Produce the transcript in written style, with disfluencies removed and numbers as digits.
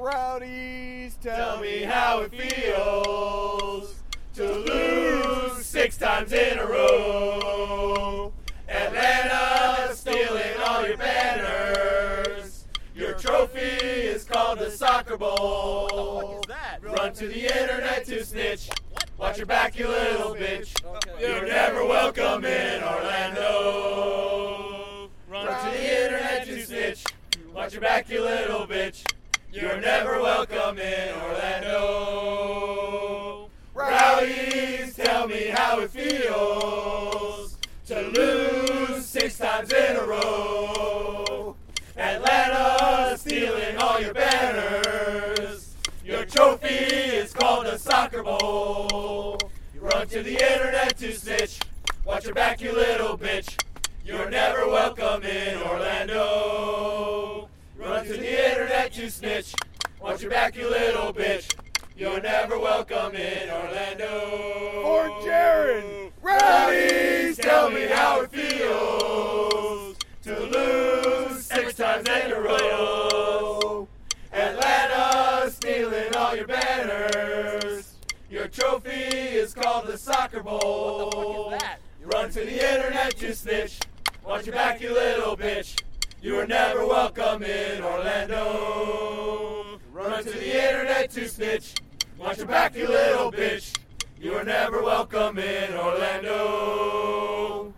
Rowdies, tell me how it feels to lose 6 times in a row. Atlanta, stealing all your banners. Your trophy is called the Soccer Bowl. Run to the internet to snitch. Watch your back, you little bitch. You're never welcome in Orlando. Run to the internet to snitch. Watch your back, you little bitch. You're never welcome in Orlando. Rowdies, tell me how it feels to lose 6 times in a row. Atlanta, stealing all your banners. Your trophy is called a Soccer Bowl. You run to the internet to snitch. Watch your back, you little bitch. You're never welcome in Orlando. Run to the internet, you snitch. Watch your back, you little bitch. You're never welcome in Orlando. Or Jaron! Rowdies, tell me how it feels to lose 6 times in a row. Atlanta, stealing all your banners. Your trophy is called the Soccer Bowl. What the fuck is that? Run to the internet, you snitch. Watch your back, you little bitch. You are never welcome in Orlando. Run to the internet to snitch. Watch your back, you little bitch. You are never welcome in Orlando.